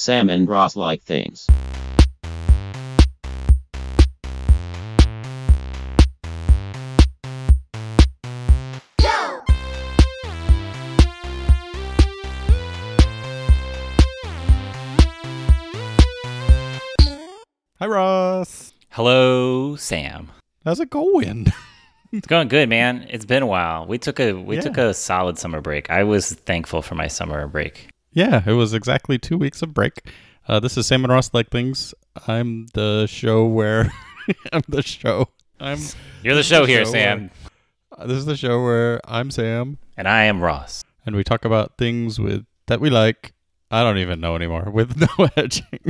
salmon broth-like things. Hi, Ross. Hello, Sam. How's it going? It's going good, man. It's been a while. We took a solid summer break. I was thankful for my summer break. Yeah, it was exactly 2 weeks of break. This is Sam and Ross Like Things. I'm the show where... I'm the show. You're the show here, Sam. This is the show where I'm Sam. And I am Ross. And we talk about things that we like. I don't even know anymore. With no edging.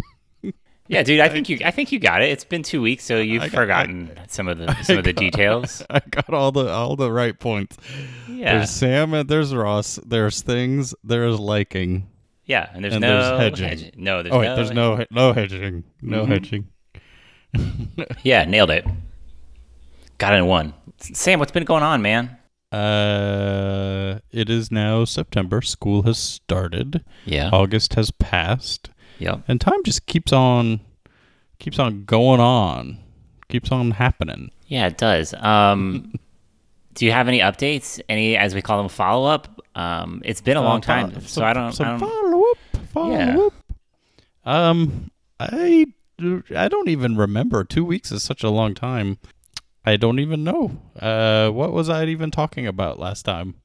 Yeah, dude, I think you got it. It's been 2 weeks, so you've forgotten some of the details. I got all the right points. Yeah. There's Sam and there's Ross. There's things. There's liking. Yeah, and there's hedging. There's no hedging. No hedging. Yeah, nailed it. Got it in one. Sam, what's been going on, man? It is now September. School has started. Yeah. August has passed. Yep. And time just keeps on going on, keeps on happening. Yeah, it does. Do you have any updates? Any, as we call them, follow up? It's been a long time, so I don't. Follow up. I don't even remember. 2 weeks is such a long time. I don't even know. What was I even talking about last time?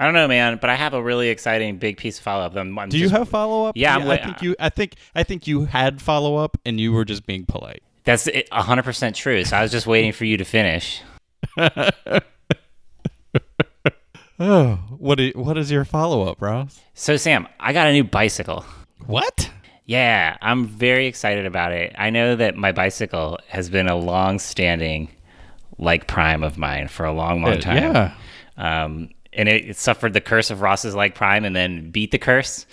I don't know, man, but I have a really exciting big piece of follow-up. Do you have follow-up? Yeah, I think you had follow-up, and you were just being polite. That's 100% true, so I was just waiting for you to finish. Oh, what is your follow-up, Ross? So, Sam, I got a new bicycle. What? Yeah, I'm very excited about it. I know that my bicycle has been a long-standing, prime of mine for a long, long time. Yeah. And it suffered the curse of Ross's like prime and then beat the curse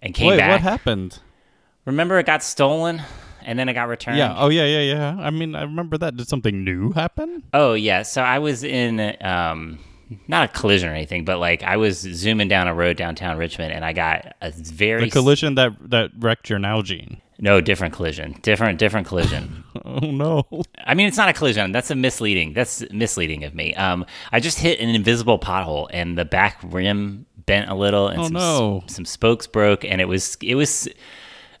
and came back. Wait, what happened? Remember, it got stolen and then it got returned. Yeah. Oh, yeah. I mean, I remember that. Did something new happen? Oh, yeah. So I was in, not a collision or anything, but I was zooming down a road downtown Richmond and I got a very... The collision that wrecked your Nalgene. No, different collision. Different collision. Oh, no. I mean, it's not a collision. That's misleading of me. I just hit an invisible pothole, and the back rim bent a little, and some spokes broke, and it was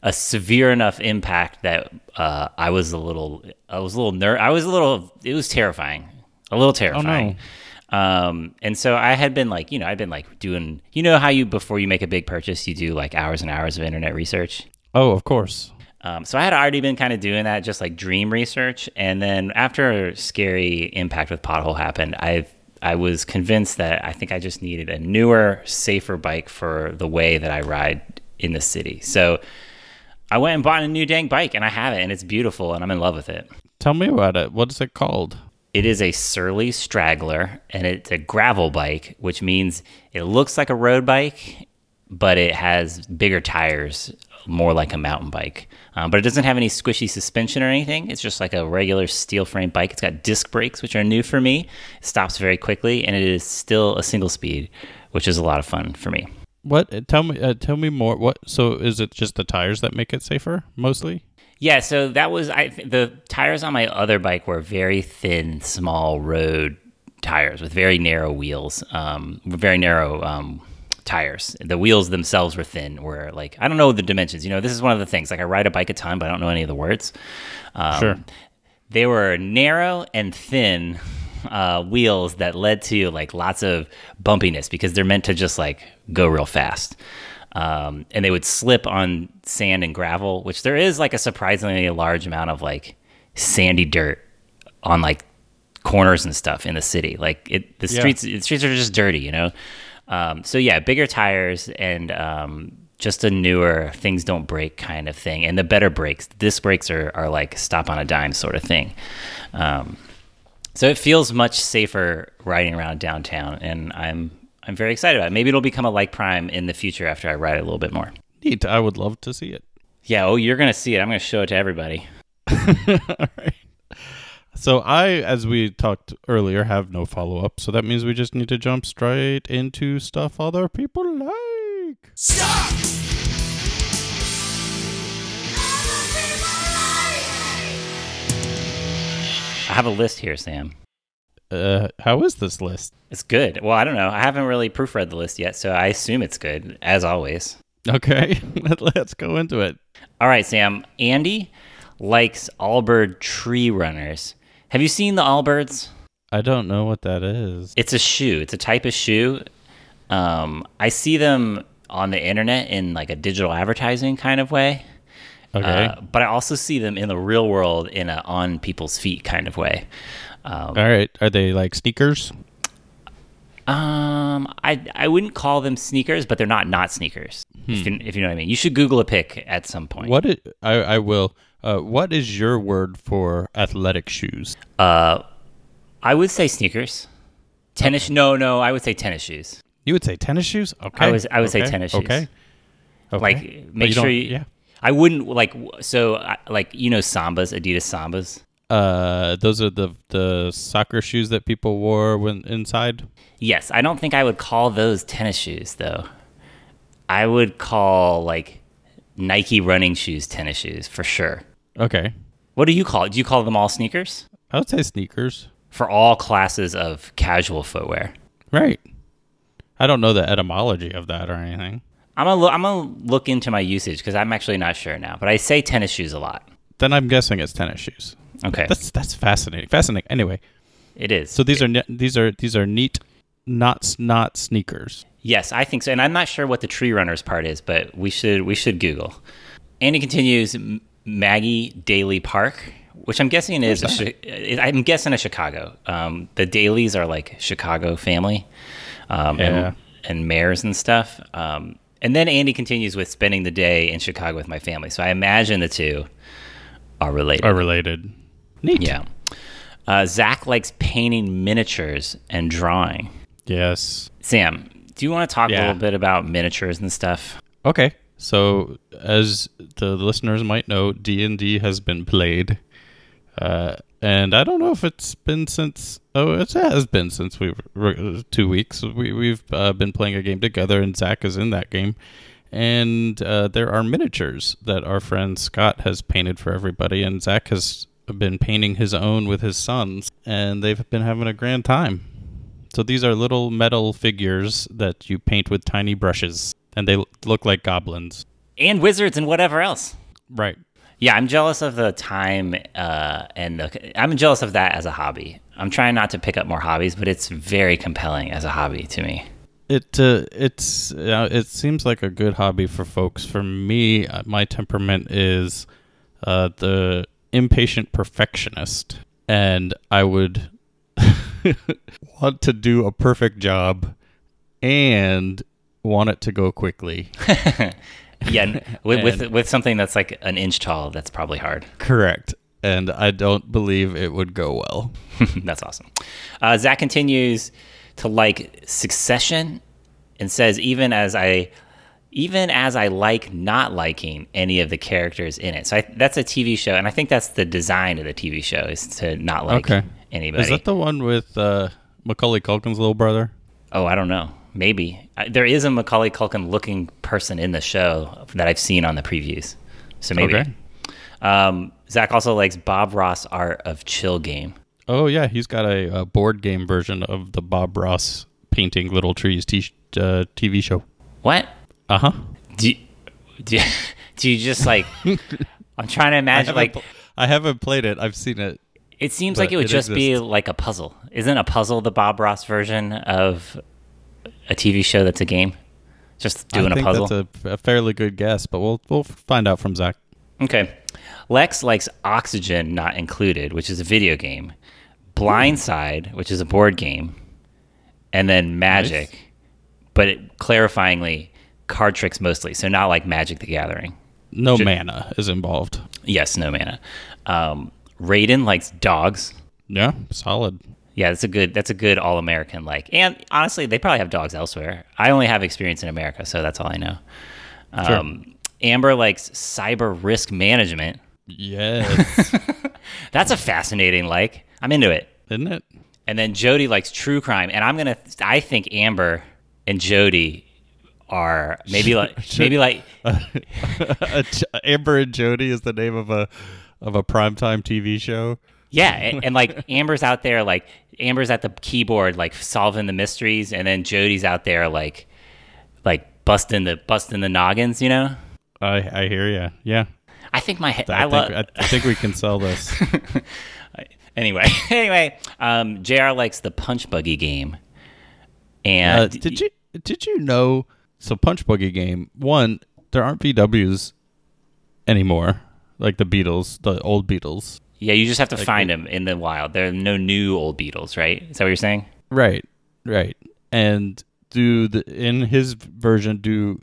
a severe enough impact that it was terrifying. A little terrifying. Oh, no. And so I had been doing, how before you make a big purchase, you do hours and hours of internet research. Oh, of course. So I had already been kind of doing that, just dream research. And then after a scary impact with pothole happened, I was convinced that I think I just needed a newer, safer bike for the way that I ride in the city. So I went and bought a new dang bike, and I have it, and it's beautiful, and I'm in love with it. Tell me about it. What is it called? It is a Surly Straggler, and it's a gravel bike, which means it looks like a road bike, but it has bigger tires, more like a mountain bike. But it doesn't have any squishy suspension or anything. It's just a regular steel frame bike. It's got disc brakes, which are new for me. It stops very quickly, and it is still a single speed, which is a lot of fun for me. What? Tell me more. What? So is it just the tires that make it safer, mostly? Yeah, so the tires on my other bike were very thin, small road tires with very narrow wheels, tires. The wheels themselves were thin, were I don't know the dimensions. This is one of the things. I ride a bike a ton, but I don't know any of the words. Sure. They were narrow and thin wheels that led to lots of bumpiness because they're meant to just go real fast. And they would slip on sand and gravel, which there is a surprisingly large amount of sandy dirt on corners and stuff in the city. The streets are just dirty, so yeah, bigger tires and just a newer things don't break kind of thing. And the better brakes, disc brakes are stop on a dime sort of thing. So it feels much safer riding around downtown, and I'm very excited about it. Maybe it'll become a prime in the future after I ride it a little bit more. Neat. I would love to see it. Yeah, you're going to see it. I'm going to show it to everybody. All right. So I, as we talked earlier, have no follow-up. So that means we just need to jump straight into stuff other people like. Stop! I have a list here, Sam. How is this list? It's good. Well, I don't know. I haven't really proofread the list yet, so I assume it's good, as always. Okay, let's go into it. All right, Sam. Andy likes Allbird tree runners. Have you seen the Allbirds? I don't know what that is. It's a shoe. It's a type of shoe. I see them on the internet in like a digital advertising kind of way. Okay. But I also see them in the real world in a on people's feet kind of way. All right. Are they like sneakers? I wouldn't call them sneakers, but they're not sneakers. If you know what I mean. You should Google a pic at some point. I will. What is your word for athletic shoes? I would say sneakers. Tennis. Okay. No, I would say tennis shoes. You would say tennis shoes? Okay. I would say tennis shoes. Okay. Like, make sure you... Yeah. I wouldn't, like, so, like, you know Sambas, Adidas Sambas? Those are the soccer shoes that people wore when inside? Yes. I don't think I would call those tennis shoes, though. I would call, like, Nike running shoes tennis shoes, for sure. Okay. What do you call it? Do you call them all sneakers? I would say sneakers. For all classes of casual footwear. Right. I don't know the etymology of that or anything. I'm gonna look into my usage because I'm actually not sure now. But I say tennis shoes a lot. Then I'm guessing it's tennis shoes. Okay. That's fascinating. Fascinating. Anyway. It is. So these are neat, not sneakers. Yes, I think so. And I'm not sure what the tree runners part is, but we should Google. Andy continues. Maggie Daley Park, which I'm guessing is a Chicago. The Daleys are like Chicago family, and mayors and stuff. And then Andy continues with spending the day in Chicago with my family. So I imagine the two are related. Neat. Yeah. Zach likes painting miniatures and drawing. Yes. Sam, do you want to talk a little bit about miniatures and stuff? Okay. So as the listeners might know, D&D has been played. And I don't know if it's been since... Oh, it has been since 2 weeks. We've been playing a game together, and Zach is in that game. And there are miniatures that our friend Scott has painted for everybody, and Zach has been painting his own with his sons, and they've been having a grand time. So these are little metal figures that you paint with tiny brushes, and they look like goblins. And wizards and whatever else. Right. Yeah, I'm jealous of the time, I'm jealous of that as a hobby. I'm trying not to pick up more hobbies, but it's very compelling as a hobby to me. It seems like a good hobby for folks. For me, my temperament is the impatient perfectionist, and I would want to do a perfect job and want it to go quickly. Yeah, with something that's like an inch tall, that's probably hard. Correct. And I don't believe it would go well. That's awesome. Zach continues to like Succession and says, even as I like not liking any of the characters in it. So that's a TV show, and I think that's the design of the TV show is to not like anybody. Is that the one with Macaulay Culkin's little brother? Oh, I don't know. Maybe. There is a Macaulay Culkin-looking person in the show that I've seen on the previews. So maybe. Okay. Zach also likes Bob Ross Art of Chill Game. Oh, yeah. He's got a board game version of the Bob Ross painting little trees TV show. What? Uh-huh. Do you just, like... I'm trying to imagine, I haven't played it. I've seen it. It seems like it would just be, like, a puzzle. Isn't a puzzle the Bob Ross version of... a TV show that's a game? Just doing a puzzle? I think that's a fairly good guess, but we'll find out from Zach. Okay. Lex likes Oxygen Not Included, which is a video game. Blindside, which is a board game. And then Magic. Nice. But clarifyingly, card tricks mostly. So not like Magic: The Gathering. No mana is involved. Yes, no mana. Raiden likes dogs. Yeah, solid. Yeah, that's a good all-American like. And honestly, they probably have dogs elsewhere. I only have experience in America, so that's all I know. Sure. Amber likes cyber risk management. Yes. That's a fascinating like. I'm into it. Isn't it? And then Jody likes true crime, and I think Amber and Jody are Amber and Jody is the name of a primetime TV show. Yeah, and like Amber's out there, like Amber's at the keyboard, like solving the mysteries, and then Jody's out there, like busting the noggins, you know. I hear you. Yeah. I think my head. I think we can sell this. Anyway, JR likes the punch buggy game. And did you know? So punch buggy game. One, there aren't VWs anymore, like the Beatles, the old Beatles. Yeah, you just have to find them in the wild. There are no new old Beatles, right? Is that what you're saying? Right. And in his version, do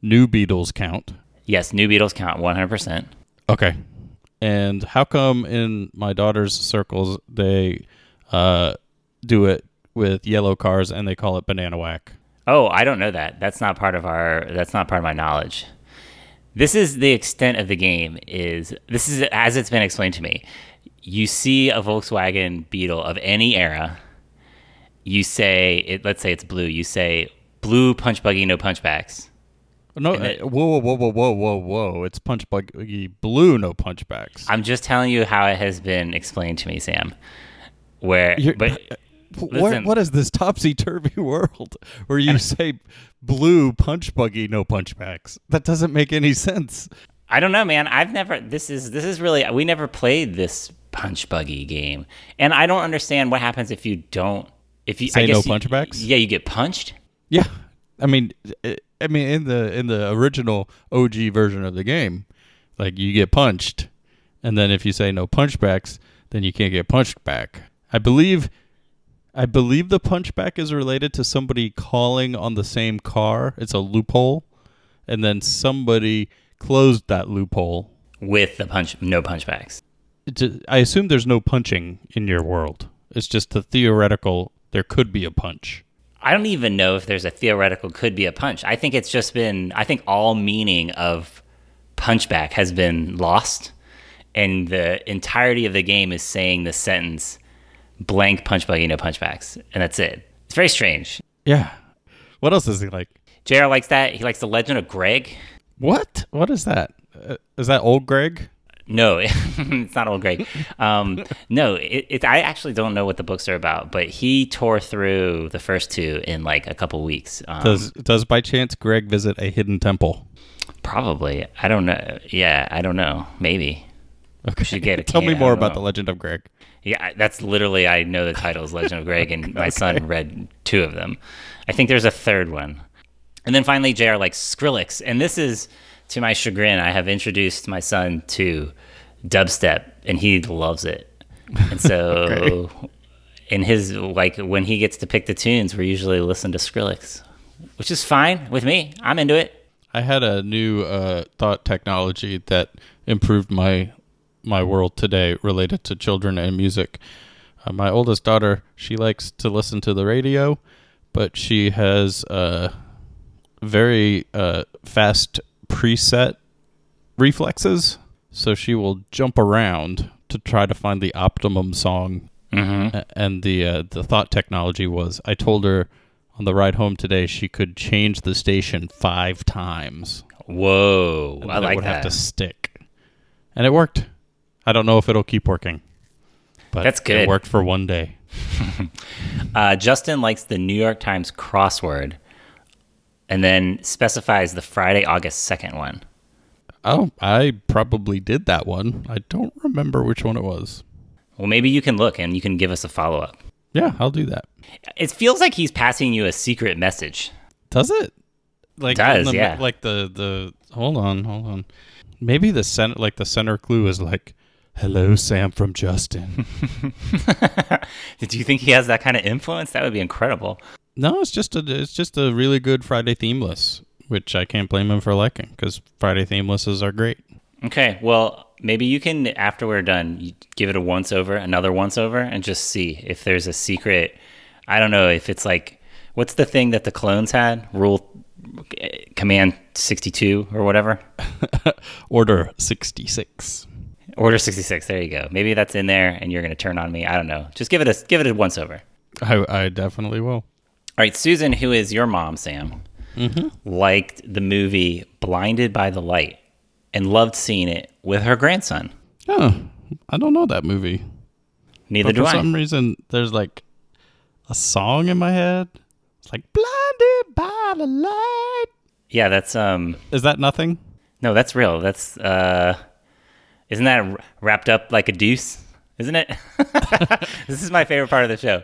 new Beatles count? Yes, new Beatles count 100%. Okay. And how come in my daughter's circles, they do it with yellow cars and they call it banana whack? Oh, I don't know that. That's not part of my knowledge. This is the extent of the game. This is as it's been explained to me. You see a Volkswagen Beetle of any era. You say it. Let's say it's blue. You say blue punch buggy, no punchbacks. No, whoa! It's punch buggy blue, no punchbacks. I'm just telling you how it has been explained to me, Sam. What is this topsy-turvy world where you say blue punch buggy, no punchbacks? That doesn't make any sense. I don't know, man. This is really, we never played this punch buggy game. And I don't understand what happens if you don't, say I guess no punchbacks? Yeah, you get punched? Yeah. I mean in the original OG version of the game, like you get punched. And then if you say no punchbacks, then you can't get punched back. I believe the punchback is related to somebody calling on the same car. It's a loophole, and then somebody closed that loophole with the no punchbacks. I assume there's no punching in your world. It's just the theoretical. There could be a punch. I don't even know if there's a theoretical could be a punch. I think it's just been. I think all meaning of punchback has been lost, and the entirety of the game is saying the sentence. Blank punch buggy, no punchbacks, and that's it. It's very strange. Yeah. What else does he like? JR likes that. He likes The Legend of Greg. What? What is that? Is that old Greg? No, it's not old Greg. No, I actually don't know what the books are about, but he tore through the first two in like a couple weeks. Does by chance Greg visit a hidden temple? Probably. I don't know. Yeah, I don't know. Maybe. Okay. Should get Tell me more about The Legend of Greg. Yeah, that's literally, I know the titles, Legend of Greg, and my son read two of them. I think there's a third one. And then finally, JR likes Skrillex. And this is, to my chagrin, I have introduced my son to dubstep, and he loves it. And so, in his, like, when he gets to pick the tunes, we usually listen to Skrillex, which is fine with me. I'm into it. I had a new thought technology that improved my world today related to children and music. My oldest daughter, she likes to listen to the radio, but she has very fast preset reflexes, so she will jump around to try to find the optimum song. Mm-hmm. And the thought technology was, I told her on the ride home today she could change the station 5 times. Whoa, I like that. It would have to stick. And it worked. I don't know if it'll keep working, but that's good. It worked for one day. Justin likes the New York Times crossword and then specifies the Friday, August 2nd one. Oh, I probably did that one. I don't remember which one it was. Well, maybe you can look and you can give us a follow-up. Yeah, I'll do that. It feels like he's passing you a secret message. Does it? Like, it does, yeah. Like the hold on. Maybe the center clue is like, hello, Sam from Justin. Did you think he has that kind of influence? That would be incredible. No, it's just a really good Friday themeless, which I can't blame him for liking because Friday themeleses are great. Okay, well, maybe you can, after we're done, you give it a once-over, another once-over, and just see if there's a secret. I don't know if it's like, what's the thing that the clones had? Command 62 or whatever? Order 66. Order 66. There you go. Maybe that's in there, and you're going to turn on me. I don't know. Just give it a once over. I definitely will. All right, Susan, who is your mom, Sam, liked the movie Blinded by the Light and loved seeing it with her grandson. Oh, I don't know that movie. Neither do I. For some reason, there's like a song in my head. It's like blinded by the light. Yeah, that's Is that nothing? No, that's real. That's Isn't that wrapped up like a deuce? Isn't it? This is my favorite part of the show.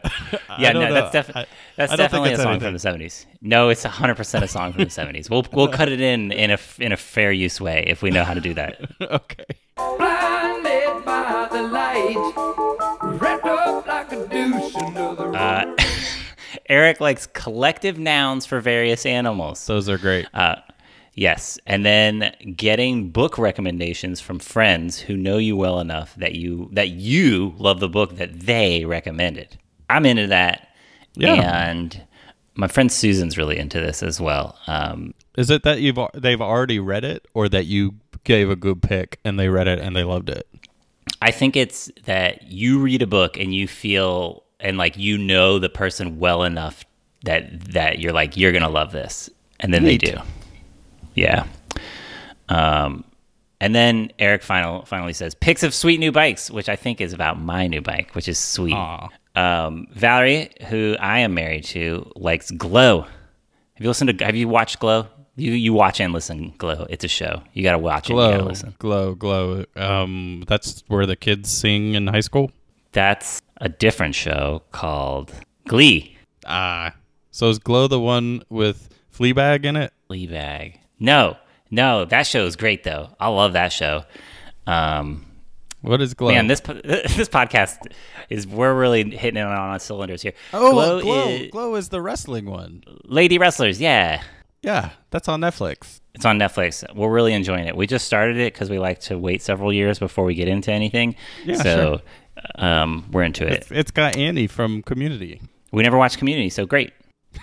Yeah, no, that's definitely a song from the 70s. No, it's 100% a song from the 70s. We'll cut it in a fair use way if we know how to do that. Okay. Blinded by the light, wrapped up like a douche. Eric likes collective nouns for various animals. Those are great. Yes, and then getting book recommendations from friends who know you well enough that you love the book that they recommended. I'm into that, yeah. And my friend Susan's really into this as well. Is it that they've already read it, or that you gave a good pick and they read it and they loved it? I think it's that you read a book and you feel and like you know the person well enough that you're like you're gonna love this, and then Neat. They do. Yeah. And then Eric finally says, pics of sweet new bikes, which I think is about my new bike, which is sweet. Valerie, who I am married to, likes Glow. Have you watched Glow? You watch and listen Glow. It's a show. You got to watch Glow, it. You got to listen. Glow. That's where the kids sing in high school? That's a different show called Glee. So is Glow the one with Fleabag in it? Fleabag. No, that show is great though. I love that show. What is Glow? Man, this podcast we're really hitting it on cylinders here. Oh, Glow is the wrestling one. Lady wrestlers, yeah. Yeah, that's on Netflix. It's on Netflix. We're really enjoying it. We just started it because we like to wait several years before we get into anything. Yeah, so sure. We're into it. It's got Andy from Community. We never watched Community, so great.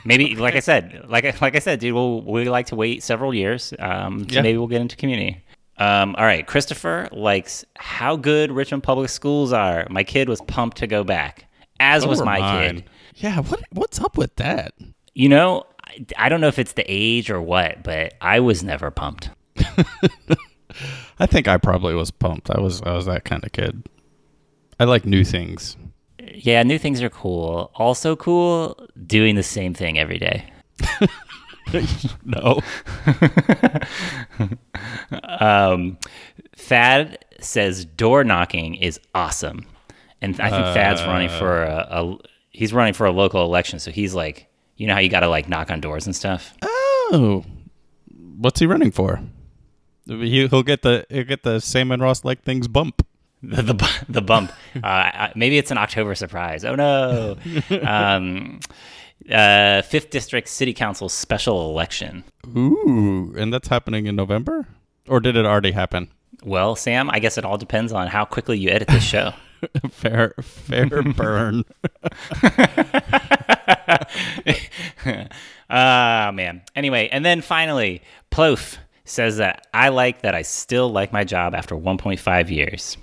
Maybe, like I said, dude, we like to wait several years. So yeah. Maybe we'll get into Community. All right, Christopher likes how good Richmond Public Schools are. My kid was pumped to go back, as was my kid. Yeah, what's up with that? You know, I don't know if it's the age or what, but I was never pumped. I think I probably was pumped. I was that kind of kid. I like new things. Yeah, new things are cool. Also cool, doing the same thing every day. No. Thad says door knocking is awesome. And I think Thad's running for a local election. So he's like, you know how you got to like knock on doors and stuff? Oh, what's he running for? He'll get the Sam and Ross like things bump. The bump. Maybe it's an October surprise. Oh, no. 5th District City Council special election. Ooh, and that's happening in November? Or did it already happen? Well, Sam, I guess it all depends on how quickly you edit this show. Fair burn. Man. Anyway, and then finally, Plof says that I still like my job after 1.5 years.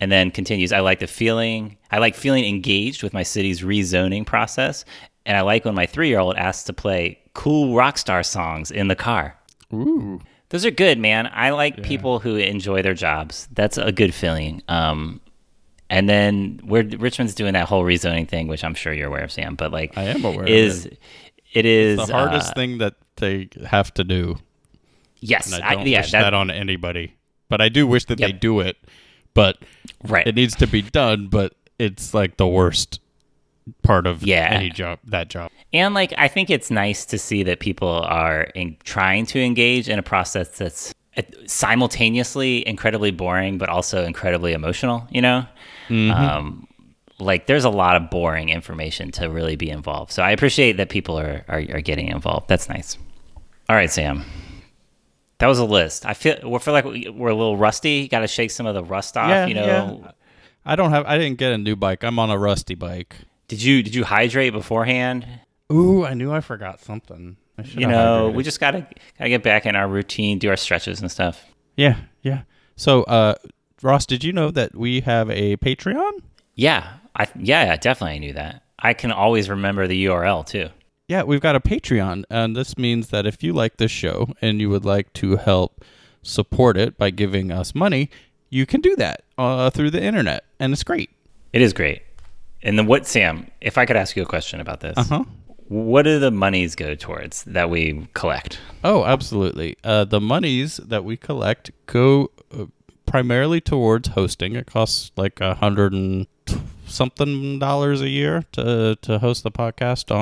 And then continues, I like feeling engaged with my city's rezoning process, and I like when my 3-year-old asks to play cool rock star songs in the car. Ooh. Those are good, man. I like people who enjoy their jobs. That's a good feeling. And then Richmond's doing that whole rezoning thing, which I'm sure you're aware of, Sam, but like I am aware of it. It is the hardest thing that they have to do. Yes. And I don't wish that on anybody, but I do wish that they do it. But it needs to be done, but it's like the worst part of any job, that job. And like I think it's nice to see that people are trying to engage in a process that's simultaneously incredibly boring, but also incredibly emotional, you know? Mm-hmm. Like there's a lot of boring information to really be involved. So I appreciate that people are getting involved. That's nice. All right, Sam. That was a list. I feel like we're a little rusty. Got to shake some of the rust off, you know. Yeah. I didn't get a new bike. I'm on a rusty bike. Did you hydrate beforehand? Ooh, I knew I forgot something. We just gotta get back in our routine, do our stretches and stuff. Yeah. So, Ross, did you know that we have a Patreon? Yeah, I definitely knew that. I can always remember the URL too. Yeah, we've got a Patreon, and this means that if you like this show and you would like to help support it by giving us money, you can do that through the internet, and it's great. It is great. And then what, Sam, if I could ask you a question about this, what do the monies go towards that we collect? Oh, absolutely. The monies that we collect go primarily towards hosting. It costs like $100 and something a year to host the podcast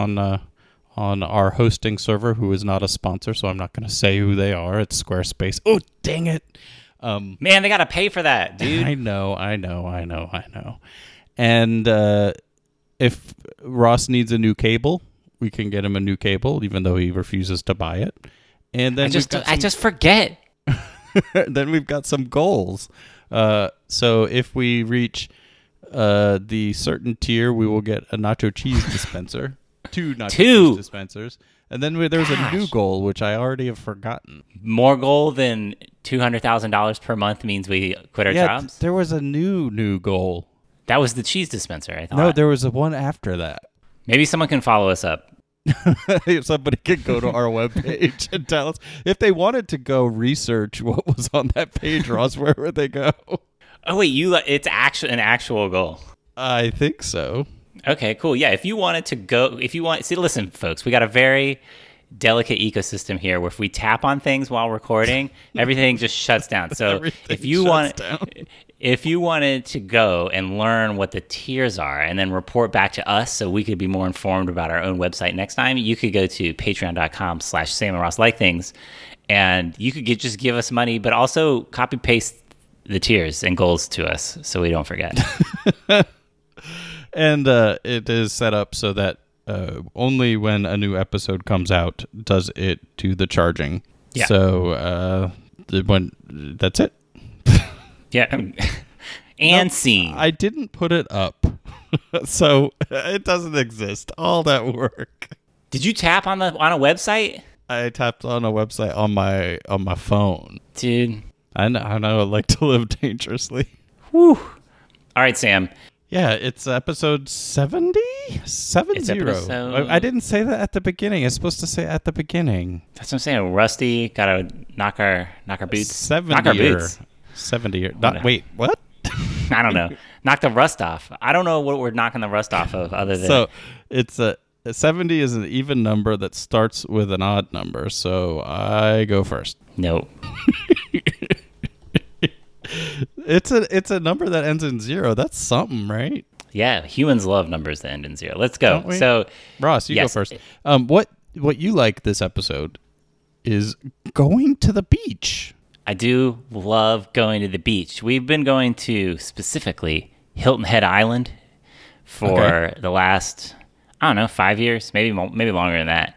on our hosting server, who is not a sponsor, so I'm not going to say who they are. It's Squarespace. Oh, dang it. Man, they got to pay for that, dude. I know. And if Ross needs a new cable, we can get him a new cable, even though he refuses to buy it. And then I just forget. Then we've got some goals. So if we reach the certain tier, we will get a nacho cheese dispenser. Two nacho cheese dispensers. And then there's a new goal, which I already have forgotten. More goal than $200,000 per month means we quit our jobs? There was a new goal. That was the cheese dispenser, I thought. No, there was one after that. Maybe someone can follow us up. If somebody could go to our webpage and tell us. If they wanted to go research what was on that page, Ross, where would they go? Oh, wait, it's actually an actual goal. I think so. Okay, cool. Yeah, if you wanted to go, listen, folks, we got a very delicate ecosystem here where if we tap on things while recording, everything just shuts down. So if you wanted to go and learn what the tiers are and then report back to us so we could be more informed about our own website next time, you could go to patreon.com/Sam and Ross Like Things and you could just give us money, but also copy paste the tiers and goals to us so we don't forget. And it is set up so that only when a new episode comes out does it do the charging. Yeah. So that's it. Yeah. Scene. I didn't put it up, so it doesn't exist. All that work. Did you tap on a website? I tapped on a website on my phone. Dude. I know. I like to live dangerously. Whew. All right, Sam. Yeah, it's episode 70? 70. I didn't say that at the beginning. I was supposed to say at the beginning. That's what I'm saying. Rusty, gotta knock our boots. 70. Knock our boots. 70. Wait, what? I don't know. Knock the rust off. I don't know what we're knocking the rust off of other than... So it's 70 is an even number that starts with an odd number. So I go first. Nope. It's a number that ends in 0. That's something, right? Yeah, humans love numbers that end in 0. Let's go. So, Ross, you go first. What you like this episode is going to the beach. I do love going to the beach. We've been going to specifically Hilton Head Island for the last, I don't know, 5 years, maybe longer than that.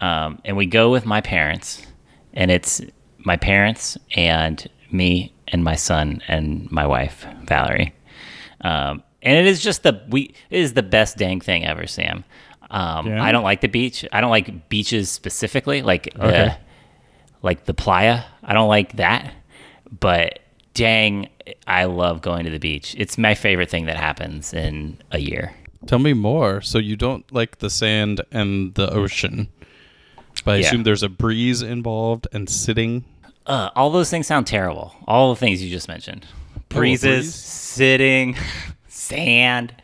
And we go with my parents, and it's my parents and me and my son and my wife, Valerie. And it is just the best dang thing ever, Sam. Yeah. I don't like the beach. I don't like beaches specifically, like the playa. I don't like that. But dang, I love going to the beach. It's my favorite thing that happens in a year. Tell me more. So you don't like the sand and the ocean, but I assume there's a breeze involved and sitting. All those things sound terrible. All the things you just mentioned. Breezes, sitting, sand,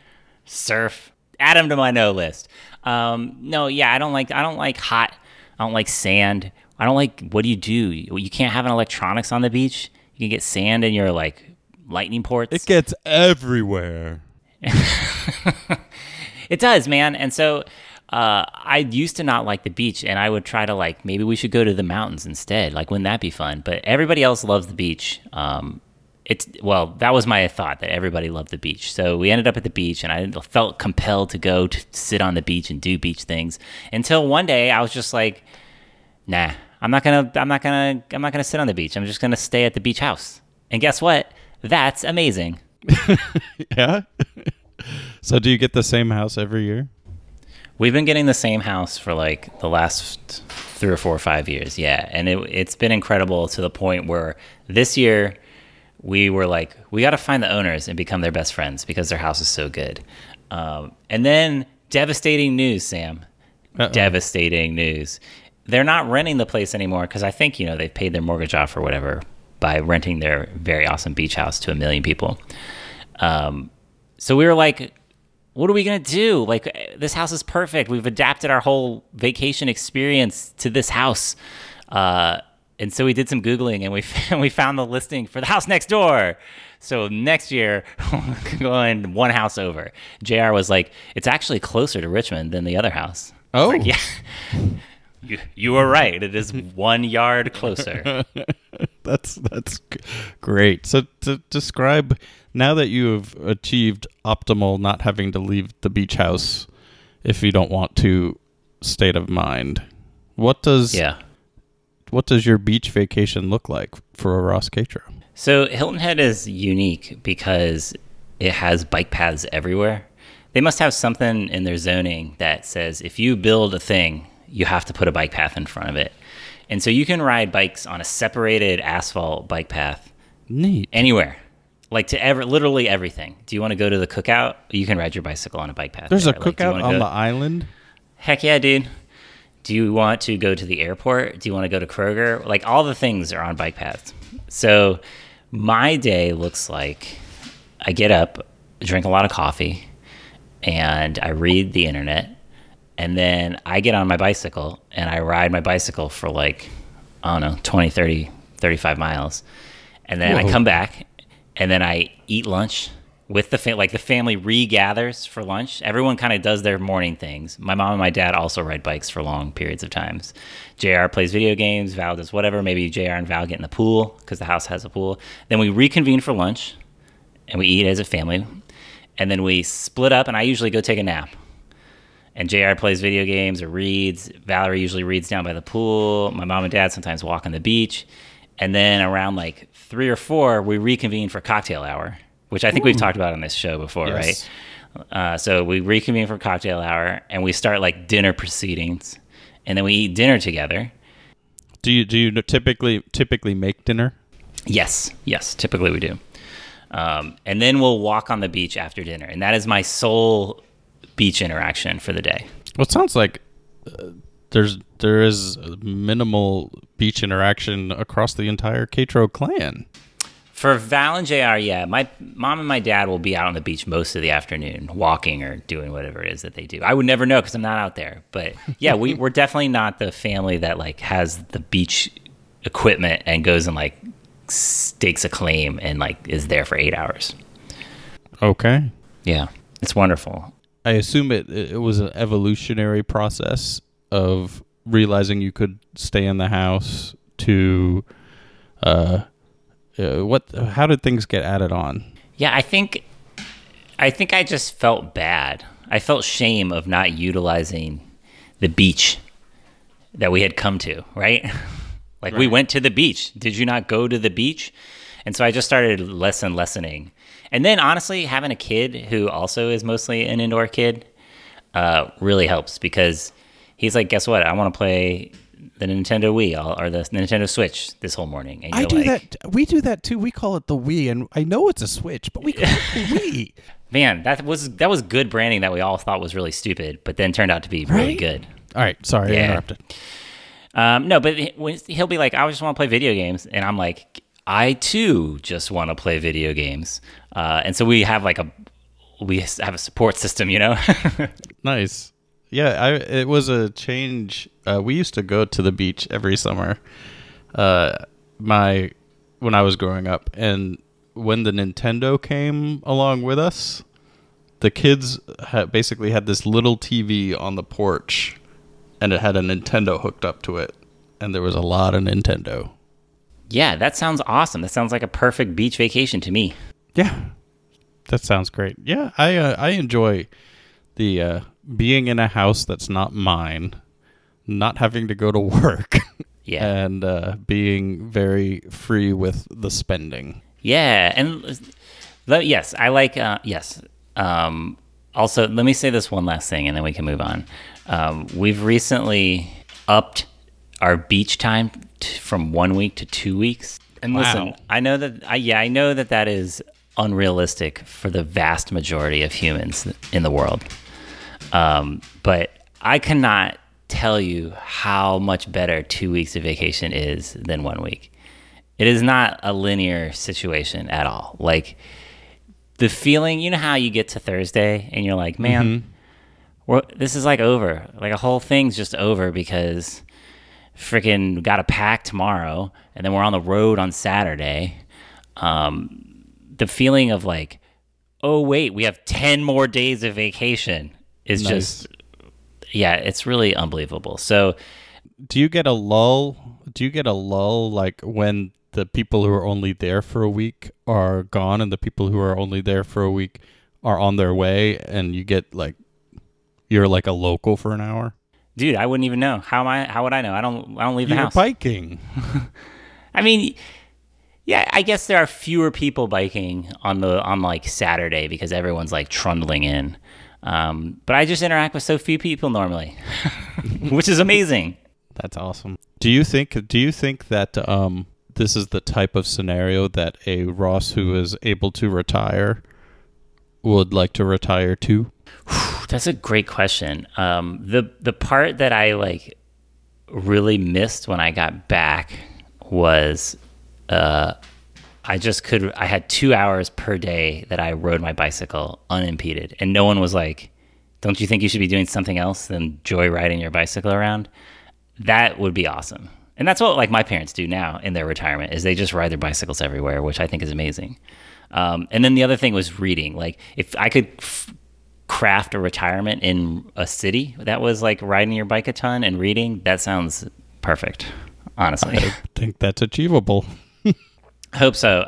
surf. Add them to my no list. I don't like hot. I don't like sand. I don't like, what do? You can't have an electronics on the beach. You can get sand in your like lightning ports. It gets everywhere. It does, man. And so I used to not like the beach, and I would try to like, maybe we should go to the mountains instead. Like, wouldn't that be fun? But everybody else loves the beach. That was my thought, that everybody loved the beach. So we ended up at the beach, and I felt compelled to go to sit on the beach and do beach things until one day I was just like, nah, I'm not gonna sit on the beach. I'm just gonna stay at the beach house. And guess what? That's amazing. Yeah. So do you get the same house every year? We've been getting the same house for like the last 3 or 4 or 5 years, yeah. And it's been incredible to the point where this year we were like, we got to find the owners and become their best friends because their house is so good. And then devastating news, Sam. Uh-oh. Devastating news. They're not renting the place anymore because I think, they've paid their mortgage off or whatever by renting their very awesome beach house to 1 million people. So we were like, what are we going to do? Like, this house is perfect. We've adapted our whole vacation experience to this house. And so we did some Googling, and we found the listing for the house next door. So next year, we're going one house over. JR was like, it's actually closer to Richmond than the other house. Oh. Like, yeah. You were right. It is 1 yard closer. That's great. So to describe, now that you have achieved optimal not having to leave the beach house if you don't want to state of mind, what does your beach vacation look like for a Ross Catro? So Hilton Head is unique because it has bike paths everywhere. They must have something in their zoning that says if you build a thing, you have to put a bike path in front of it. And so you can ride bikes on a separated asphalt bike path. Neat. Anywhere. Like to literally everything. Do you want to go to the cookout? You can ride your bicycle on a bike path. There's a cookout like, on the island? Heck yeah, dude. Do you want to go to the airport? Do you want to go to Kroger? Like all the things are on bike paths. So my day looks like I get up, drink a lot of coffee, and I read the internet. And then I get on my bicycle and I ride my bicycle for like, I don't know, 20, 30, 35 miles. And then I come back and then I eat lunch with the the family regathers for lunch. Everyone kind of does their morning things. My mom and my dad also ride bikes for long periods of times. JR plays video games, Val does whatever. Maybe JR and Val get in the pool because the house has a pool. Then we reconvene for lunch and we eat as a family. And then we split up and I usually go take a nap. And JR plays video games or reads. Valerie usually reads down by the pool. My mom and dad sometimes walk on the beach. And then around like 3 or 4, we reconvene for cocktail hour, which I think we've talked about on this show before, yes. Right? So we reconvene for cocktail hour and we start like dinner proceedings. And then we eat dinner together. Do you typically make dinner? Yes, typically we do. And then we'll walk on the beach after dinner. And that is my sole beach interaction for the day. Well, it sounds like there is minimal beach interaction across the entire Catro clan. For Val and JR, yeah. My mom and my dad will be out on the beach most of the afternoon, walking or doing whatever it is that they do. I would never know because I'm not out there. But yeah, we're definitely not the family that like has the beach equipment and goes and like stakes a claim and like is there for 8 hours. Okay. Yeah, it's wonderful. I assume it was an evolutionary process of realizing you could stay in the house to how did things get added on? Yeah, I think I just felt bad. I felt shame of not utilizing the beach that we had come to, right? Like right. We went to the beach. Did you not go to the beach? And so I just started lessening. And then, honestly, having a kid who also is mostly an indoor kid really helps because he's like, guess what? I want to play the Nintendo Wii or the Nintendo Switch this whole morning. And that. We do that, too. We call it the Wii, and I know it's a Switch, but we call it the Wii. Man, that was good branding that we all thought was really stupid, but then turned out to be really good. All right. Sorry, I interrupted. No, but he'll be like, I just want to play video games, and I'm like, I too just want to play video games, and so we have a support system, you know. Nice, yeah. It was a change. We used to go to the beach every summer. When I was growing up, and when the Nintendo came along with us, the kids basically had this little TV on the porch, and it had a Nintendo hooked up to it, and there was a lot of Nintendo. Yeah, that sounds awesome. That sounds like a perfect beach vacation to me. Yeah, that sounds great. Yeah, I enjoy the being in a house that's not mine, not having to go to work, and being very free with the spending. Yeah, and yes, I like, yes. Also, let me say this one last thing and then we can move on. We've recently upped our beach time from 1 week to 2 weeks. And listen, I know that that is unrealistic for the vast majority of humans in the world. But I cannot tell you how much better 2 weeks of vacation is than 1 week. It is not a linear situation at all. Like the feeling, you know how you get to Thursday and you're like, man, this is like over. Like a whole thing's just over because freaking got to pack tomorrow and then we're on the road on Saturday. The feeling of like, oh wait, we have 10 more days of vacation is nice. Yeah, it's really unbelievable. So do you get a lull? Do you get a lull like when the people who are only there for a week are gone and the people who are only there for a week are on their way and you get like, you're like a local for an hour? Dude, I wouldn't even know. How would I know? I don't leave the house. You're biking. I mean, yeah, I guess there are fewer people biking on like Saturday because everyone's like trundling in. But I just interact with so few people normally, which is amazing. That's awesome. Do you think that this is the type of scenario that a Ross who is able to retire would like to retire to? That's a great question. The part that I like really missed when I got back was I had 2 hours per day that I rode my bicycle unimpeded, and no one was like, don't you think you should be doing something else than joyriding your bicycle around? That would be awesome. And that's what like my parents do now in their retirement is they just ride their bicycles everywhere, which I think is amazing. And then the other thing was reading. Like if I could craft a retirement in a city that was like riding your bike a ton and reading, that sounds perfect, honestly. I think that's achievable. I hope so,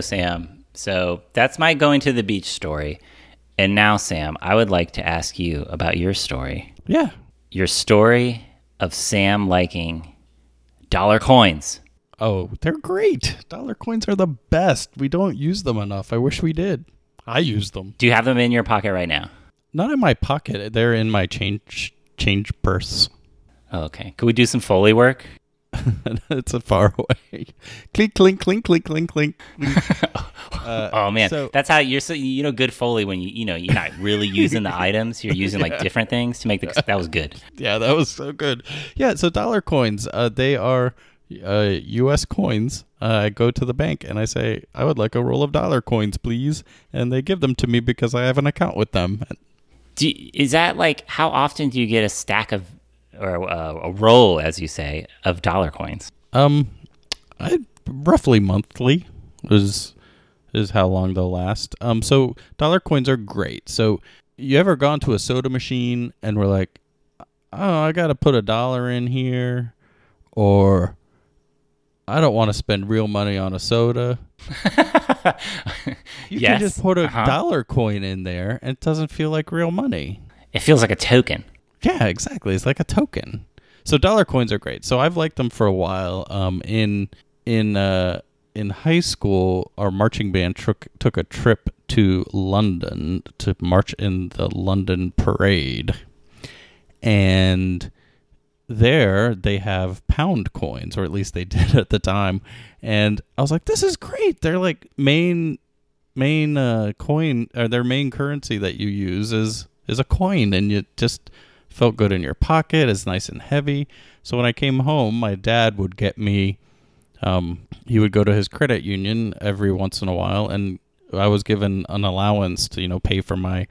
Sam. So that's my going to the beach story. And now, Sam, I would like to ask you about your story. Yeah. Your story of Sam liking dollar coins. Oh, they're great. Dollar coins are the best. We don't use them enough. I wish we did. I use them. Do you have them in your pocket right now? Not in my pocket. They're in my change purse. Oh, okay. Could we do some Foley work? It's a far away. Clink, clink, clink, clink, clink, clink. Oh man, so, that's how you're. So, you know, good Foley when you're not really using the items. You're using like different things to make the. That was good. Yeah, that was so good. Yeah, so dollar coins. They are U.S. coins. I go to the bank and I say, I would like a roll of dollar coins, please, and they give them to me because I have an account with them. Is that like how often do you get a stack of? Or a roll, as you say, of dollar coins? Roughly monthly is how long they'll last. So dollar coins are great. So you ever gone to a soda machine and were like, oh, I got to put $1 in here, or I don't want to spend real money on a soda. You can just put a dollar coin in there, and it doesn't feel like real money. It feels like a token. Yeah, exactly. It's like a token. So dollar coins are great. So I've liked them for a while. In high school, our marching band took a trip to London to march in the London parade. And there they have pound coins, or at least they did at the time. And I was like, this is great. They're like main coin, or their main currency that you use is a coin, and you just felt good in your pocket. It's nice and heavy. So when I came home, my dad would get me, he would go to his credit union every once in a while, and I was given an allowance to, pay for my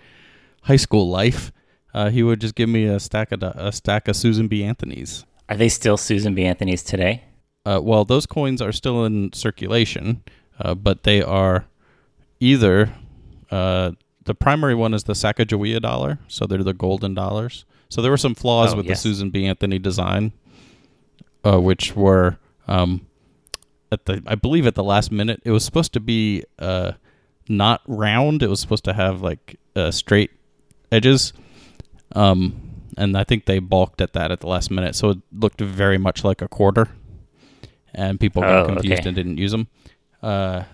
high school life. He would just give me a stack of Susan B. Anthony's. Are they still Susan B. Anthony's today? Well, those coins are still in circulation, but they are either, the primary one is the Sacagawea dollar, so they're the golden dollars. So there were some flaws with the Susan B. Anthony design, which were I believe at the last minute. It was supposed to be not round. It was supposed to have like straight edges, and I think they balked at that at the last minute. So it looked very much like a quarter, and people got confused and didn't use them. They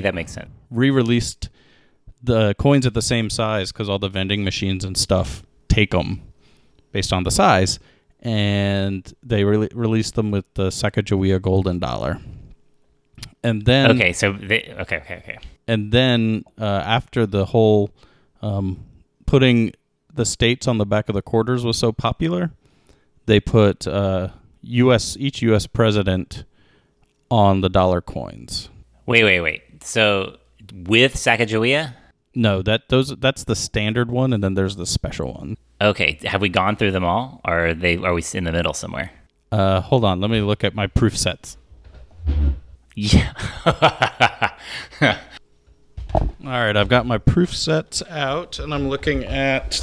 that makes sense. Re-released the coins at the same size because all the vending machines and stuff take them based on the size, and they released them with the Sacagawea golden dollar. And then and then after the whole putting the states on the back of the quarters was so popular, they put each U.S. president on the dollar coins. Wait. So with Sacagawea? No, that's the standard one, and then there's the special one. Okay, have we gone through them all, or are we in the middle somewhere? Hold on, let me look at my proof sets. Yeah. All right, I've got my proof sets out, and I'm looking at...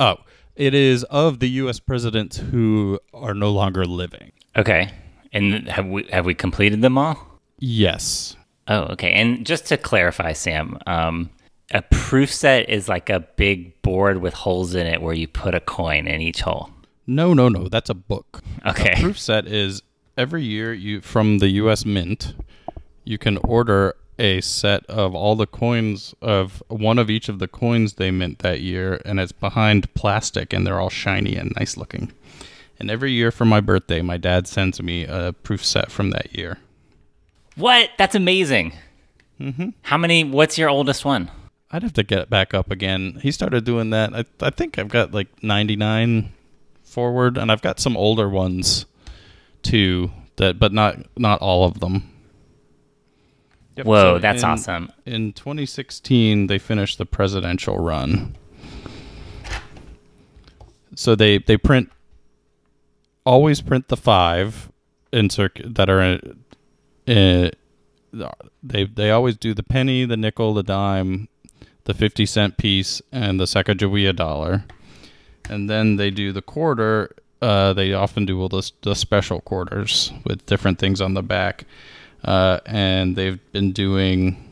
Oh, it is of the U.S. presidents who are no longer living. Okay, and have we completed them all? Yes. Oh, okay, and just to clarify, Sam, a proof set is like a big board with holes in it where you put a coin in each hole. No, that's a book. Okay. A proof set is every year from the U.S. Mint... You can order a set of all the coins of one of each of the coins they mint that year, and it's behind plastic, and they're all shiny and nice looking. And every year for my birthday, my dad sends me a proof set from that year. What? That's amazing. Mm-hmm. How many? What's your oldest one? I'd have to get it back up again. He started doing that. I think I've got like 99 forward, and I've got some older ones too, but not all of them. Yep. Whoa, so that's awesome. In 2016, they finished the presidential run. So they always print the five in that are in they always do the penny, the nickel, the dime, the 50-cent piece, and the Sacagawea dollar. And then they do the quarter. They often do all the special quarters with different things on the back. And they've been doing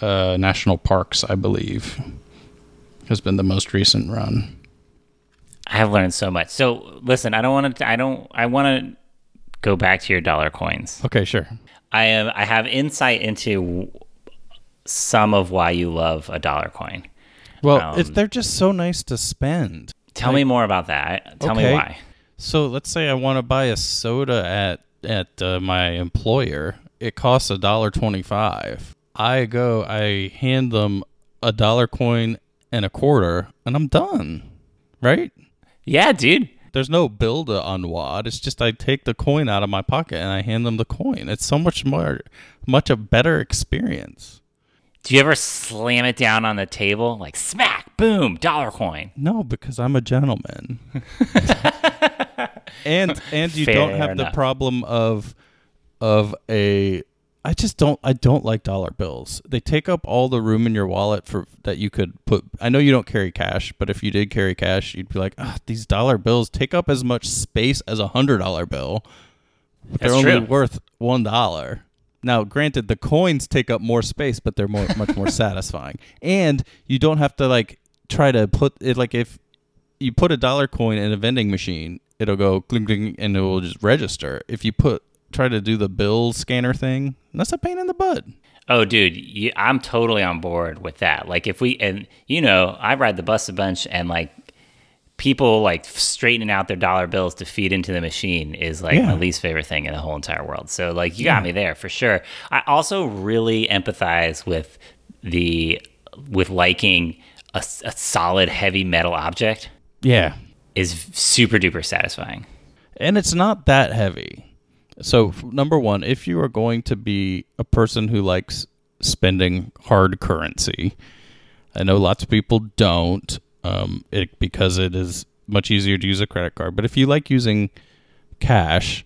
national parks, I believe, has been the most recent run. I have learned so much. So listen, I want to go back to your dollar coins. Okay, sure. I have insight into some of why you love a dollar coin. Well, they're just so nice to spend. Tell me more about that. Tell me why. So let's say I want to buy a soda at my employer. It costs $1.25. I hand them $1 coin and a quarter, and I'm done. Right? Yeah, dude. There's no bill to unwad. It's just I take the coin out of my pocket and I hand them the coin. It's so much a better experience. Do you ever slam it down on the table? Like smack, boom, $coin. No, because I'm a gentleman. And you don't have the problem of a... I don't like dollar bills. They take up all the room in your wallet that you could put... I know you don't carry cash, but if you did carry cash, you'd be like, these dollar bills take up as much space as a $100 bill. But they're only worth $1. Now, granted, the coins take up more space, but they're much more satisfying. And you don't have to try to put it... Like if you put $coin in a vending machine... It'll go cling, cling, and it will just register. If you try to do the bill scanner thing, that's a pain in the butt. Oh, dude, I'm totally on board with that. Like if I ride the bus a bunch, and people straightening out their dollar bills to feed into the machine is my least favorite thing in the whole entire world. So you got me there for sure. I also really empathize with liking a solid heavy metal object. Yeah. Is super duper satisfying. And it's not that heavy. So number one, if you are going to be a person who likes spending hard currency, I know lots of people don't because it is much easier to use a credit card. But if you like using cash,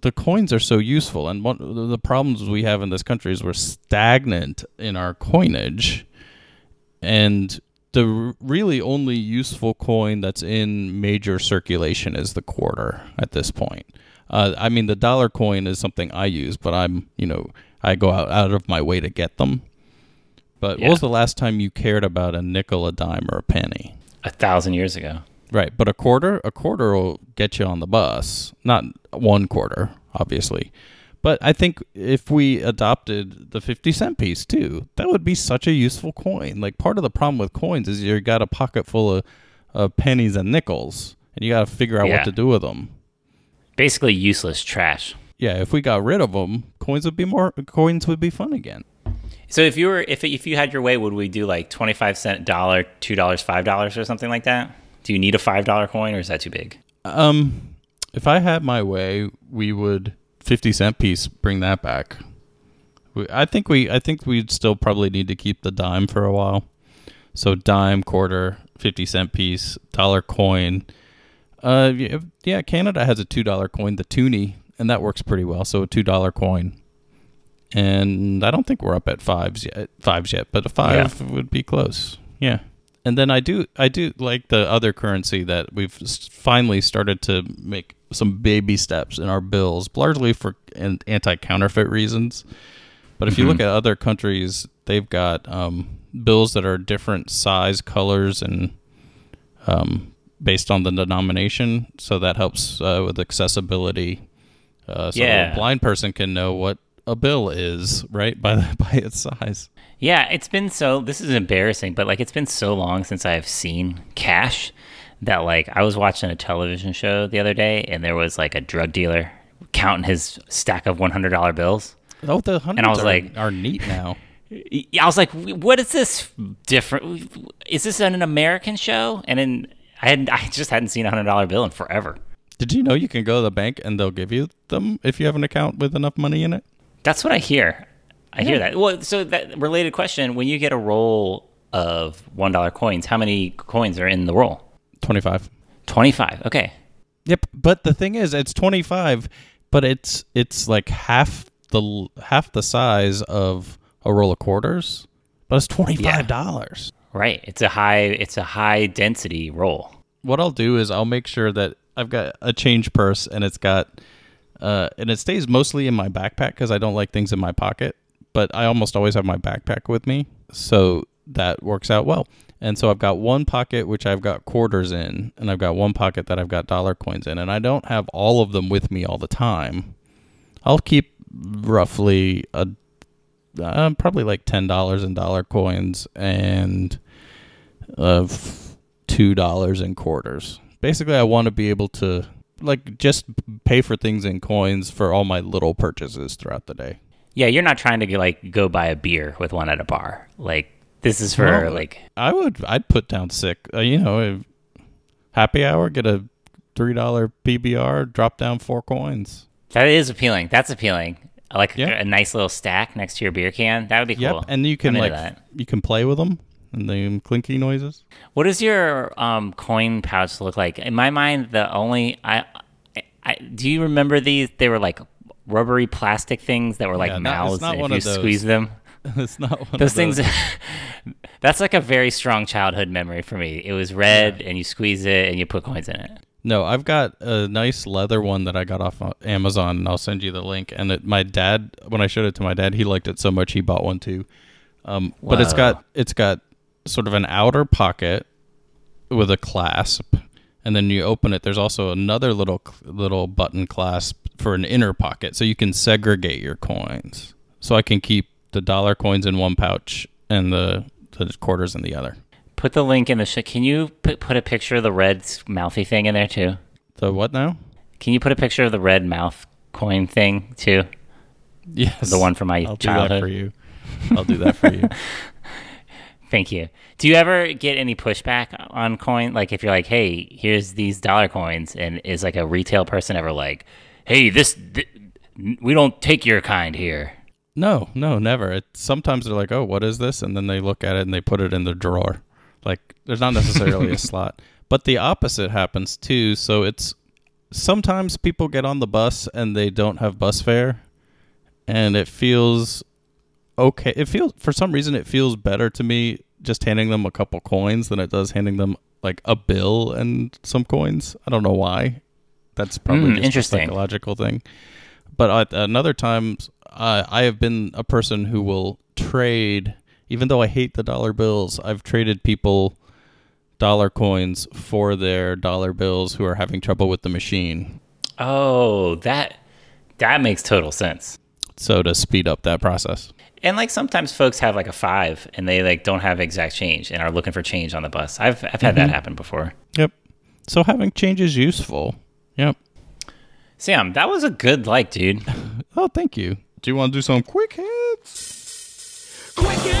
the coins are so useful. And one of the problems we have in this country is we're stagnant in our coinage, and the really only useful coin that's in major circulation is the quarter at this point. I mean, the dollar coin is something I use, but I go out of my way to get them. But yeah. What was the last time you cared about a nickel, a dime, or a penny? 1,000 years ago. Right, but a quarter will get you on the bus. Not one quarter, obviously. But I think if we adopted the 50-cent piece, too, that would be such a useful coin. Part of the problem with coins is you got a pocket full of pennies and nickels, and you got to figure out what to do with them. Basically useless trash. Yeah, if we got rid of them, coins would be fun again. So if you had your way, would we do $0.25, $1, $2, $5 or something like that? Do you need a $5 coin, or is that too big? If I had my way, we would... 50-cent piece, bring that back. I think we'd still probably need to keep the dime for a while. So dime, quarter, 50-cent piece, dollar coin. Yeah, Canada has a $2 coin, the Toonie, and that works pretty well. So a $2 coin. And I don't think we're up at fives yet, but a five would be close. Yeah. And then I do like the other currency that we've finally started to make some baby steps in our bills, largely for anti-counterfeit reasons. But if you look at other countries, they've got bills that are different size, colors, and based on the denomination. So that helps with accessibility. So a blind person can know what a bill is, right, by its size. Yeah, it's been so... This is embarrassing, but, like, it's been so long since I've seen cash that, like, I was watching a television show the other day, and there was, like, a drug dealer counting his stack of $100 bills. Oh, the $100s are neat now. I was like, what is this different? Is this an American show? And then I just hadn't seen a $100 bill in forever. Did you know you can go to the bank and they'll give you them if you have an account with enough money in it? That's what I hear. I hear that. Well, so that related question, when you get a roll of $1 coins, how many coins are in the roll? 25. 25, okay. Yep, but the thing is, it's 25, but it's like half the size of a roll of quarters, but it's $25. Yeah. Right. It's a high density roll. What I'll do is I'll make sure that I've got a change purse and it's got and it stays mostly in my backpack because I don't like things in my pocket, but I almost always have my backpack with me, so that works out well. And so I've got one pocket which I've got quarters in, and I've got one pocket that I've got dollar coins in, and I don't have all of them with me all the time. I'll keep roughly probably like $10 in dollar coins and $2 in quarters. Basically, I want to be able to like just pay for things in coins for all my little purchases throughout the day. Yeah, you're not trying to like go buy a beer with one at a bar. Like this is for I'd put down happy hour, get a $3 PBR, drop down 4 coins. That is appealing. That's appealing. A nice little stack next to your beer can. That would be cool. Yep, and you can you can play with them and the clinky noises. What does your coin pouch look like? In my mind, do you remember these? They were like rubbery plastic things that were like mouths. It's not one of those. Squeeze them. It's not one of those things. That's like a very strong childhood memory for me. It was red, and you squeeze it, and you put coins in it. No, I've got a nice leather one that I got off Amazon, and I'll send you the link. And my dad, when I showed it to my dad, he liked it so much he bought one too. But it's got sort of an outer pocket with a clasp, and then you open it. There's also another little button clasp for an inner pocket, so you can segregate your coins. So I can keep the dollar coins in one pouch and the quarters in the other. Put the link in the show. Can you put a picture of the red mouthy thing in there, too? The what now? Can you put a picture of the red mouth coin thing, too? Yes. The one from my childhood. I'll do that for you. Thank you. Do you ever get any pushback on coin? Like, if you're like, hey, here's these dollar coins, and is, like, a retail person ever like, hey, we don't take your kind here? No, never. Sometimes they're like, oh, what is this? And then they look at it, and they put it in their drawer. Like, there's not necessarily a slot. But the opposite happens, too. So it's sometimes people get on the bus and they don't have bus fare. And it feels okay. For some reason, it feels better to me just handing them a couple coins than it does handing them, like, a bill and some coins. I don't know why. That's probably just a psychological thing. But another time, I have been a person who will trade... Even though I hate the dollar bills, I've traded people dollar coins for their dollar bills who are having trouble with the machine. Oh, that makes total sense. So to speed up that process. And like sometimes folks have like a $5 and they like don't have exact change and are looking for change on the bus. I've had that happen before. Yep. So having change is useful. Yep. Sam, that was a good like, dude. Oh, thank you. Do you want to do some quick hits? Quick hits!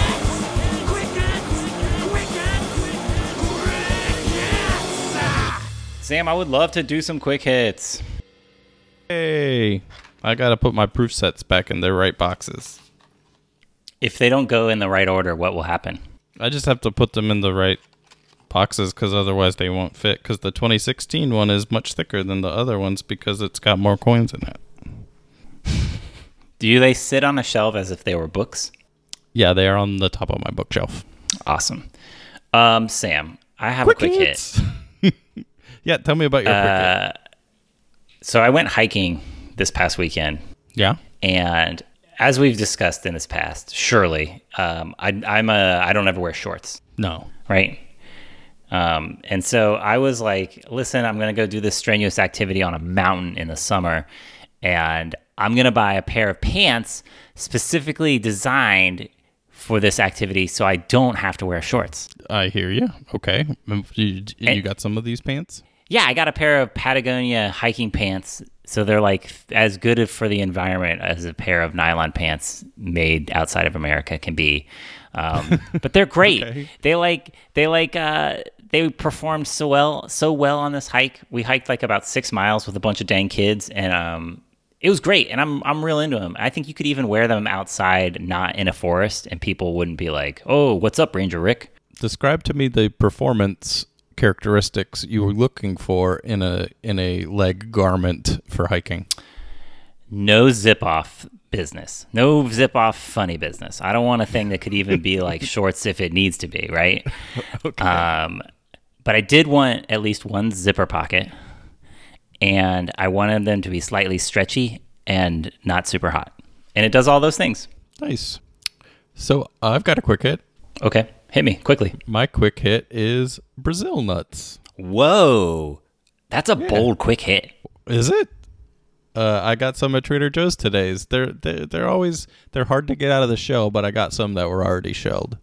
Quick hits! Quick hits! Quick hits! Sam, I would love to do some quick hits. Hey, I gotta put my proof sets back in their right boxes. If they don't go in the right order, what will happen? I just have to put them in the right boxes because otherwise they won't fit. Because the 2016 one is much thicker than the other ones because it's got more coins in it. Do they sit on a shelf as if they were books? Yeah, they are on the top of my bookshelf. Awesome. Sam, I have a quick hit. Yeah, tell me about your quick hit. So I went hiking this past weekend. Yeah. And as we've discussed in this past, surely, I don't ever wear shorts. No. Right? And so I was like, listen, I'm going to go do this strenuous activity on a mountain in the summer, and I'm going to buy a pair of pants specifically designed for this activity so I don't have to wear shorts. I hear you. Okay. You got some of these pants? Yeah, I got a pair of Patagonia hiking pants, so they're like as good for the environment as a pair of nylon pants made outside of America can be. But they're great. Okay. They performed so well on this hike. We hiked like about 6 miles with a bunch of dang kids, and it was great. And I'm real into them. I think you could even wear them outside, not in a forest, and people wouldn't be like, "Oh, what's up, Ranger Rick?" Describe to me the performance characteristics you were looking for in a leg garment for hiking. No zip off business. No zip off funny business. I don't want a thing that could even be like shorts if it needs to be, right? Okay. But I did want at least one zipper pocket, and I wanted them to be slightly stretchy and not super hot. And it does all those things. Nice. So I've got a quick hit. Okay. Hit me, quickly. My quick hit is Brazil nuts. Whoa. That's a bold quick hit. Is it? I got some at Trader Joe's today. They're hard to get out of the shell, but I got some that were already shelled.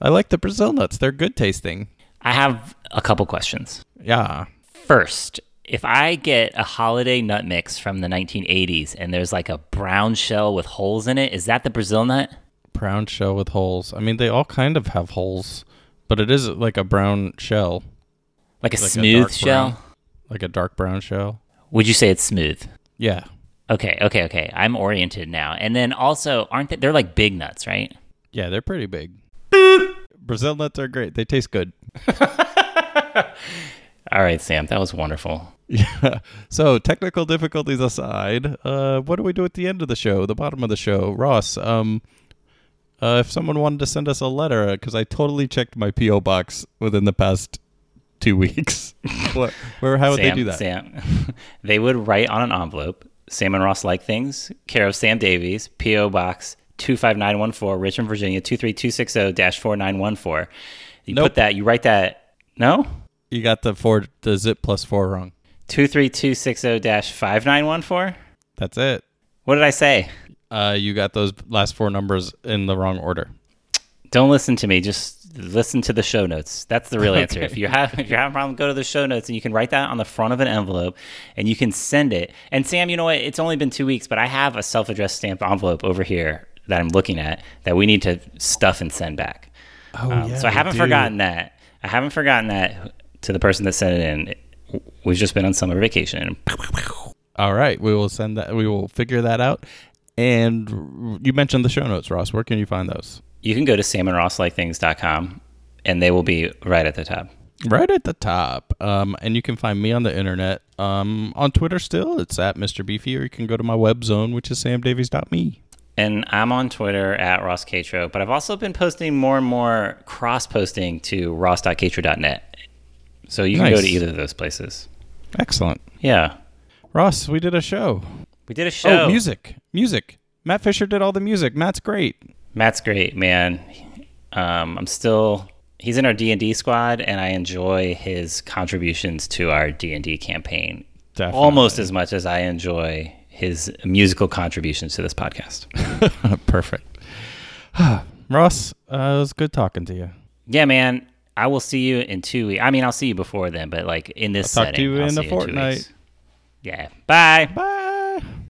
I like the Brazil nuts. They're good tasting. I have a couple questions. Yeah. First, if I get a holiday nut mix from the 1980s and there's like a brown shell with holes in it, is that the Brazil nut? Brown shell with holes. I mean, they all kind of have holes, but it is like a brown shell. Like smooth shell? Like a dark brown shell. Would you say it's smooth? Yeah. Okay. I'm oriented now. And then also, they're like big nuts, right? Yeah, they're pretty big. Brazil nuts are great. They taste good. All right, Sam, that was wonderful. Yeah. So technical difficulties aside, what do we do at the end of the show, the bottom of the show? Ross, if someone wanted to send us a letter, because I totally checked my P.O. box within the past 2 weeks, how would they do that? Sam, they would write on an envelope, Sam and Ross Like Things, care of Sam Davies, P.O. Box 25914, Richmond, Virginia, 23260-4914. You write that, no? You got the zip plus four wrong. 23260-5914? That's it. What did I say? You got those last four numbers in the wrong order. Don't listen to me. Just listen to the show notes. That's the real answer. If you're having a problem, go to the show notes, and you can write that on the front of an envelope, and you can send it. And Sam, you know what? It's only been 2 weeks, but I have a self-addressed stamped envelope over here that I'm looking at that we need to stuff and send back. Oh, yeah. So I haven't forgotten that. I haven't forgotten that to the person that sent it in. We've just been on summer vacation. All right. We will send that. We will figure that out. And you mentioned the show notes, Ross. Where can you find those? You can go to samandrosslikeThings.com, and they will be right at the top. Right at the top. And you can find me on the internet. On Twitter still, it's at Mr. Beefy, or you can go to my web zone, which is samdavies.me. And I'm on Twitter at Ross Catro, but I've also been posting more and more cross-posting to ross.catro.net. So you can go to either of those places. Excellent. Yeah. Ross, we did a show. We did a show. Oh, music. Matt Fisher did all the music. Matt's great, man. He's in our D&D squad, and I enjoy his contributions to our D&D campaign. Definitely. Almost as much as I enjoy his musical contributions to this podcast. Perfect. Ross, it was good talking to you. Yeah, man. I will see you in 2 weeks. I mean, I'll see you before then, but like in this setting. I'll talk to you in a fortnight. Yeah. Bye.